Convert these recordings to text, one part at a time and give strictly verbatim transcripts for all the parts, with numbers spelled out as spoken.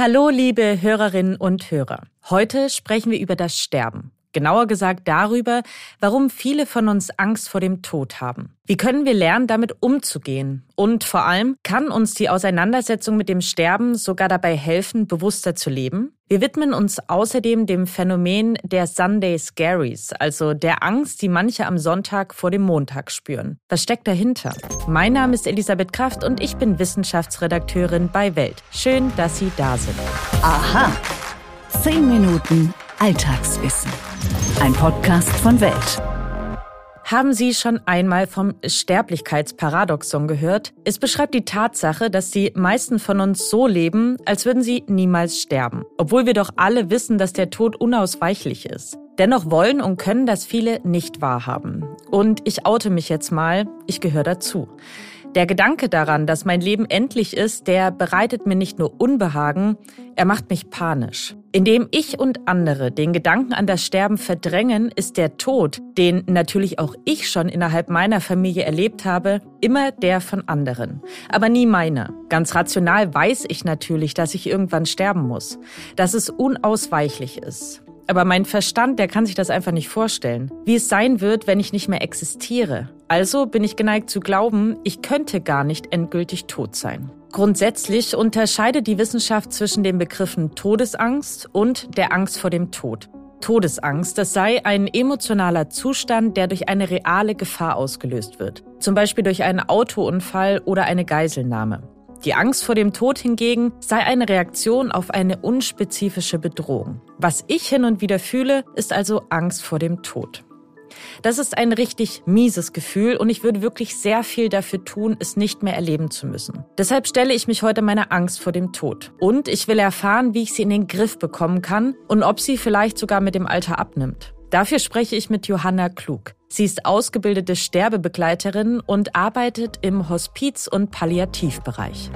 Hallo liebe Hörerinnen und Hörer. Heute sprechen wir über das Sterben. Genauer gesagt darüber, warum viele von uns Angst vor dem Tod haben. Wie können wir lernen, damit umzugehen? Und vor allem, kann uns die Auseinandersetzung mit dem Sterben sogar dabei helfen, bewusster zu leben? Wir widmen uns außerdem dem Phänomen der Sunday Scaries, also der Angst, die manche am Sonntag vor dem Montag spüren. Was steckt dahinter? Mein Name ist Elisabeth Krafft und ich bin Wissenschaftsredakteurin bei Welt. Schön, dass Sie da sind. Aha! Zehn Minuten Alltagswissen. Ein Podcast von Welt. Haben Sie schon einmal vom Sterblichkeitsparadoxon gehört? Es beschreibt die Tatsache, dass die meisten von uns so leben, als würden sie niemals sterben. Obwohl wir doch alle wissen, dass der Tod unausweichlich ist. Dennoch wollen und können das viele nicht wahrhaben. Und ich oute mich jetzt mal, ich gehöre dazu. Der Gedanke daran, dass mein Leben endlich ist, der bereitet mir nicht nur Unbehagen, er macht mich panisch. Indem ich und andere den Gedanken an das Sterben verdrängen, ist der Tod, den natürlich auch ich schon innerhalb meiner Familie erlebt habe, immer der von anderen, aber nie meiner. Ganz rational weiß ich natürlich, dass ich irgendwann sterben muss, dass es unausweichlich ist. Aber mein Verstand, der kann sich das einfach nicht vorstellen, wie es sein wird, wenn ich nicht mehr existiere. Also bin ich geneigt zu glauben, ich könnte gar nicht endgültig tot sein. Grundsätzlich unterscheidet die Wissenschaft zwischen den Begriffen Todesangst und der Angst vor dem Tod. Todesangst, das sei ein emotionaler Zustand, der durch eine reale Gefahr ausgelöst wird. Zum Beispiel durch einen Autounfall oder eine Geiselnahme. Die Angst vor dem Tod hingegen sei eine Reaktion auf eine unspezifische Bedrohung. Was ich hin und wieder fühle, ist also Angst vor dem Tod. Das ist ein richtig mieses Gefühl und ich würde wirklich sehr viel dafür tun, es nicht mehr erleben zu müssen. Deshalb stelle ich mich heute meiner Angst vor dem Tod. Und ich will erfahren, wie ich sie in den Griff bekommen kann und ob sie vielleicht sogar mit dem Alter abnimmt. Dafür spreche ich mit Johanna Klug. Sie ist ausgebildete Sterbebegleiterin und arbeitet im Hospiz- und Palliativbereich.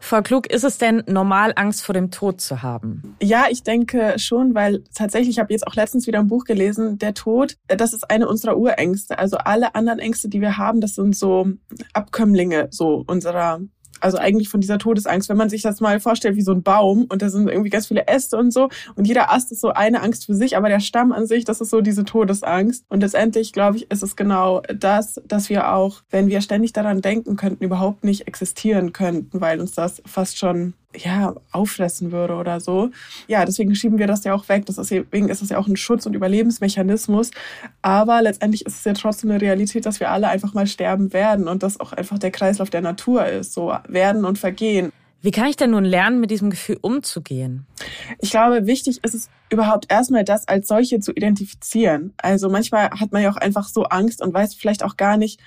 Frau Klug, ist es denn normal, Angst vor dem Tod zu haben? Ja, ich denke schon, weil tatsächlich, ich habe jetzt auch letztens wieder ein Buch gelesen, der Tod, das ist eine unserer Urängste. Also alle anderen Ängste, die wir haben, das sind so Abkömmlinge so unserer, also eigentlich von dieser Todesangst. Wenn man sich das mal vorstellt wie so ein Baum und da sind irgendwie ganz viele Äste und so und jeder Ast ist so eine Angst für sich, aber der Stamm an sich, das ist so diese Todesangst. Und letztendlich, glaube ich, ist es genau das, dass wir auch, wenn wir ständig daran denken könnten, überhaupt nicht existieren könnten, weil uns das fast schon ja, auffressen würde oder so. Ja, deswegen schieben wir das ja auch weg. Deswegen ist das ja auch ein Schutz- und Überlebensmechanismus. Aber letztendlich ist es ja trotzdem eine Realität, dass wir alle einfach mal sterben werden und dass auch einfach der Kreislauf der Natur ist, so werden und vergehen. Wie kann ich denn nun lernen, mit diesem Gefühl umzugehen? Ich glaube, wichtig ist es überhaupt erstmal, das als solche zu identifizieren. Also manchmal hat man ja auch einfach so Angst und weiß vielleicht auch gar nicht,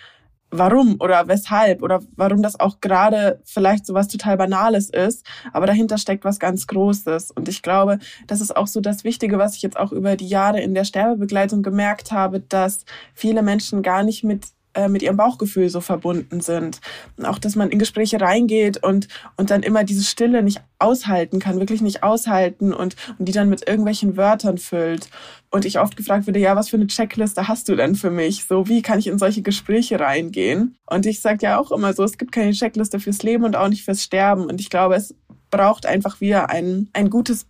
warum oder weshalb oder warum das auch gerade vielleicht so was total Banales ist, aber dahinter steckt was ganz Großes. Und ich glaube, das ist auch so das Wichtige, was ich jetzt auch über die Jahre in der Sterbebegleitung gemerkt habe, dass viele Menschen gar nicht mit mit ihrem Bauchgefühl so verbunden sind. Auch, dass man in Gespräche reingeht und und dann immer diese Stille nicht aushalten kann, wirklich nicht aushalten und, und die dann mit irgendwelchen Wörtern füllt. Und ich oft gefragt wurde, ja, was für eine Checkliste hast du denn für mich? So, wie kann ich in solche Gespräche reingehen? Und ich sage ja auch immer so, es gibt keine Checkliste fürs Leben und auch nicht fürs Sterben. Und ich glaube, es braucht einfach wieder ein, ein gutes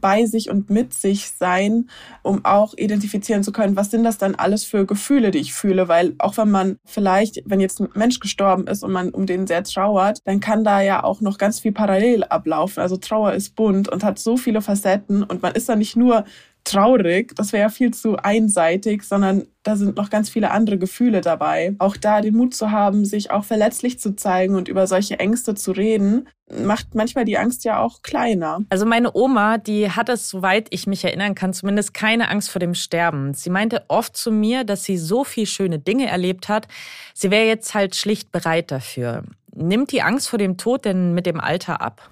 bei sich und mit sich sein, um auch identifizieren zu können, was sind das dann alles für Gefühle, die ich fühle, weil auch wenn man vielleicht, wenn jetzt ein Mensch gestorben ist und man um den sehr trauert, dann kann da ja auch noch ganz viel parallel ablaufen. Also Trauer ist bunt und hat so viele Facetten und man ist da nicht nur traurig, das wäre ja viel zu einseitig, sondern da sind noch ganz viele andere Gefühle dabei. Auch da den Mut zu haben, sich auch verletzlich zu zeigen und über solche Ängste zu reden, macht manchmal die Angst ja auch kleiner. Also meine Oma, die hat es, soweit ich mich erinnern kann, zumindest keine Angst vor dem Sterben. Sie meinte oft zu mir, dass sie so viel schöne Dinge erlebt hat, sie wäre jetzt halt schlicht bereit dafür. Nimmt die Angst vor dem Tod denn mit dem Alter ab?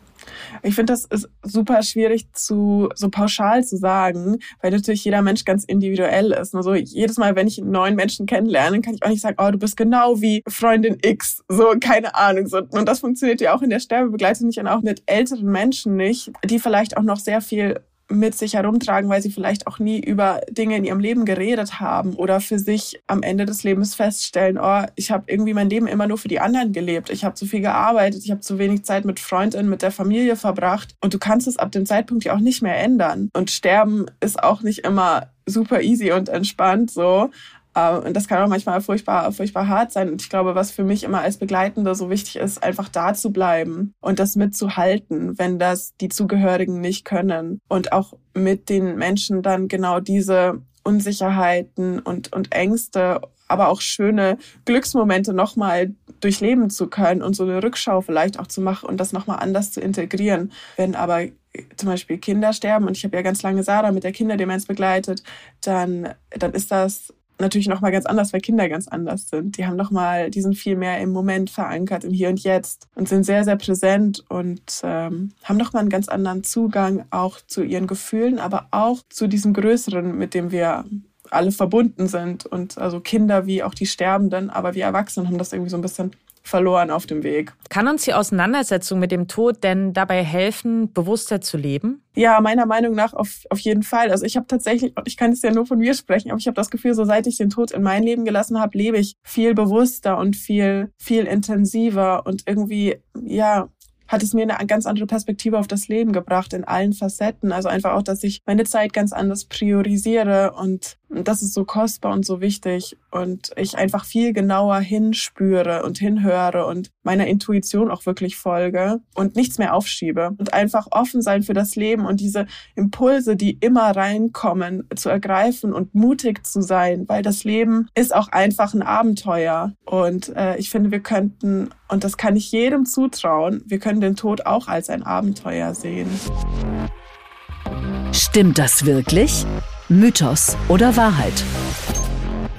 Ich finde, das ist super schwierig zu so pauschal zu sagen, weil natürlich jeder Mensch ganz individuell ist. Also jedes Mal, wenn ich einen neuen Menschen kennenlerne, kann ich auch nicht sagen, oh, du bist genau wie Freundin X. So, keine Ahnung. So, und das funktioniert ja auch in der Sterbebegleitung nicht und auch mit älteren Menschen nicht, die vielleicht auch noch sehr viel mit sich herumtragen, weil sie vielleicht auch nie über Dinge in ihrem Leben geredet haben oder für sich am Ende des Lebens feststellen, oh, ich habe irgendwie mein Leben immer nur für die anderen gelebt, ich habe zu viel gearbeitet, ich habe zu wenig Zeit mit Freundinnen, mit der Familie verbracht und du kannst es ab dem Zeitpunkt ja auch nicht mehr ändern und Sterben ist auch nicht immer super easy und entspannt so. Und das kann auch manchmal furchtbar, furchtbar hart sein. Und ich glaube, was für mich immer als Begleitender so wichtig ist, einfach da zu bleiben und das mitzuhalten, wenn das die Zugehörigen nicht können. Und auch mit den Menschen dann genau diese Unsicherheiten und, und Ängste, aber auch schöne Glücksmomente nochmal durchleben zu können und so eine Rückschau vielleicht auch zu machen und das nochmal anders zu integrieren. Wenn aber zum Beispiel Kinder sterben, und ich habe ja ganz lange Sarah mit der Kinderdemenz begleitet, dann, dann ist das natürlich nochmal ganz anders, weil Kinder ganz anders sind. Die haben nochmal, die sind viel mehr im Moment verankert, im Hier und Jetzt und sind sehr, sehr präsent und ähm, haben nochmal einen ganz anderen Zugang auch zu ihren Gefühlen, aber auch zu diesem Größeren, mit dem wir alle verbunden sind. Und also Kinder wie auch die Sterbenden, aber wir Erwachsenen haben das irgendwie so ein bisschen verloren auf dem Weg. Kann uns die Auseinandersetzung mit dem Tod denn dabei helfen, bewusster zu leben? Ja, meiner Meinung nach auf, auf jeden Fall. Also ich habe tatsächlich, ich kann es ja nur von mir sprechen, aber ich habe das Gefühl, so seit ich den Tod in mein Leben gelassen habe, lebe ich viel bewusster und viel, viel intensiver und irgendwie, ja, hat es mir eine ganz andere Perspektive auf das Leben gebracht in allen Facetten. Also einfach auch, dass ich meine Zeit ganz anders priorisiere und das ist so kostbar und so wichtig und ich einfach viel genauer hinspüre und hinhöre und meiner Intuition auch wirklich folge und nichts mehr aufschiebe und einfach offen sein für das Leben und diese Impulse, die immer reinkommen, zu ergreifen und mutig zu sein, weil das Leben ist auch einfach ein Abenteuer und äh, ich finde, wir könnten, und das kann ich jedem zutrauen, wir können den Tod auch als ein Abenteuer sehen. Stimmt das wirklich? Mythos oder Wahrheit?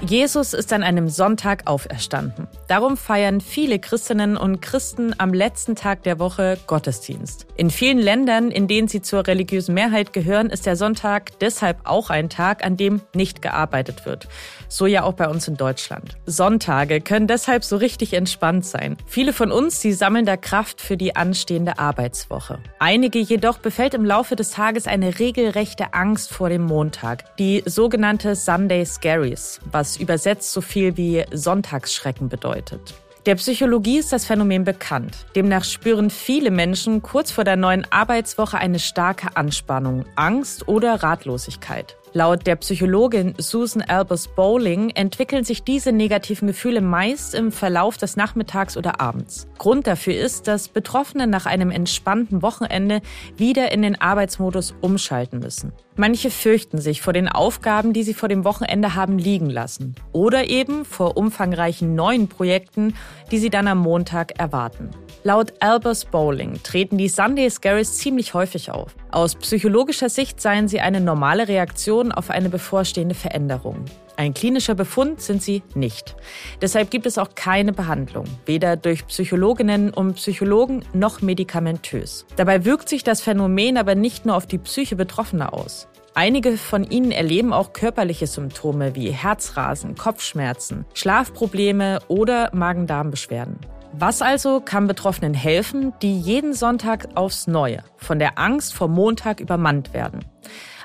Jesus ist an einem Sonntag auferstanden. Darum feiern viele Christinnen und Christen am letzten Tag der Woche Gottesdienst. In vielen Ländern, in denen sie zur religiösen Mehrheit gehören, ist der Sonntag deshalb auch ein Tag, an dem nicht gearbeitet wird. So ja auch bei uns in Deutschland. Sonntage können deshalb so richtig entspannt sein. Viele von uns, die sammeln da Kraft für die anstehende Arbeitswoche. Einige jedoch befällt im Laufe des Tages eine regelrechte Angst vor dem Montag, die sogenannte Sunday Scaries, was übersetzt so viel wie Sonntagsschrecken bedeutet. Der Psychologie ist das Phänomen bekannt. Demnach spüren viele Menschen kurz vor der neuen Arbeitswoche eine starke Anspannung, Angst oder Ratlosigkeit. Laut der Psychologin Susan Albers Bowling entwickeln sich diese negativen Gefühle meist im Verlauf des Nachmittags oder Abends. Grund dafür ist, dass Betroffene nach einem entspannten Wochenende wieder in den Arbeitsmodus umschalten müssen. Manche fürchten sich vor den Aufgaben, die sie vor dem Wochenende haben liegen lassen. Oder eben vor umfangreichen neuen Projekten, die sie dann am Montag erwarten. Laut Albers Bowling treten die Sunday Scaries ziemlich häufig auf. Aus psychologischer Sicht seien sie eine normale Reaktion auf eine bevorstehende Veränderung. Ein klinischer Befund sind sie nicht. Deshalb gibt es auch keine Behandlung, weder durch Psychologinnen und Psychologen noch medikamentös. Dabei wirkt sich das Phänomen aber nicht nur auf die Psyche Betroffener aus. Einige von ihnen erleben auch körperliche Symptome wie Herzrasen, Kopfschmerzen, Schlafprobleme oder Magen-Darm-Beschwerden. Was also kann Betroffenen helfen, die jeden Sonntag aufs Neue von der Angst vor Montag übermannt werden?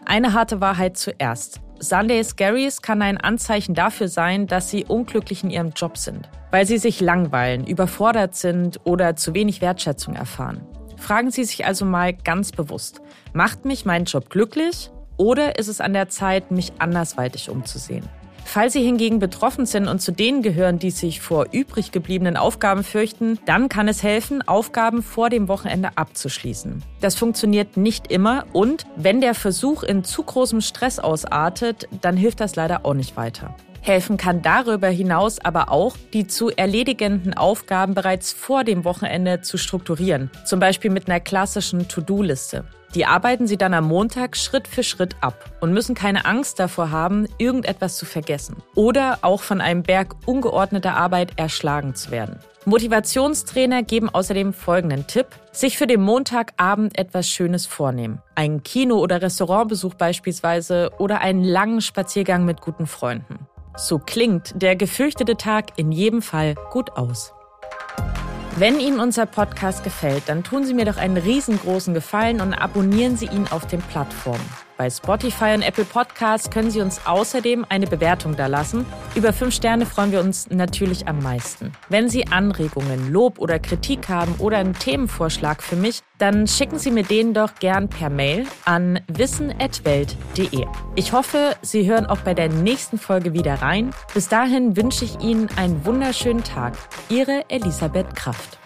Eine harte Wahrheit zuerst. Sunday Scaries kann ein Anzeichen dafür sein, dass sie unglücklich in ihrem Job sind, weil sie sich langweilen, überfordert sind oder zu wenig Wertschätzung erfahren. Fragen Sie sich also mal ganz bewusst: Macht mich mein Job glücklich oder ist es an der Zeit, mich andersweitig umzusehen? Falls Sie hingegen betroffen sind und zu denen gehören, die sich vor übrig gebliebenen Aufgaben fürchten, dann kann es helfen, Aufgaben vor dem Wochenende abzuschließen. Das funktioniert nicht immer und wenn der Versuch in zu großem Stress ausartet, dann hilft das leider auch nicht weiter. Helfen kann darüber hinaus aber auch, die zu erledigenden Aufgaben bereits vor dem Wochenende zu strukturieren, zum Beispiel mit einer klassischen To-Do-Liste. Die arbeiten Sie dann am Montag Schritt für Schritt ab und müssen keine Angst davor haben, irgendetwas zu vergessen oder auch von einem Berg ungeordneter Arbeit erschlagen zu werden. Motivationstrainer geben außerdem folgenden Tipp: Sich für den Montagabend etwas Schönes vornehmen. Einen Kino- oder Restaurantbesuch beispielsweise oder einen langen Spaziergang mit guten Freunden. So klingt der gefürchtete Tag in jedem Fall gut aus. Wenn Ihnen unser Podcast gefällt, dann tun Sie mir doch einen riesengroßen Gefallen und abonnieren Sie ihn auf den Plattformen. Bei Spotify und Apple Podcasts können Sie uns außerdem eine Bewertung dalassen. Über fünf Sterne freuen wir uns natürlich am meisten. Wenn Sie Anregungen, Lob oder Kritik haben oder einen Themenvorschlag für mich, dann schicken Sie mir den doch gern per Mail an wissen at welt punkt de. Ich hoffe, Sie hören auch bei der nächsten Folge wieder rein. Bis dahin wünsche ich Ihnen einen wunderschönen Tag. Ihre Elisabeth Krafft.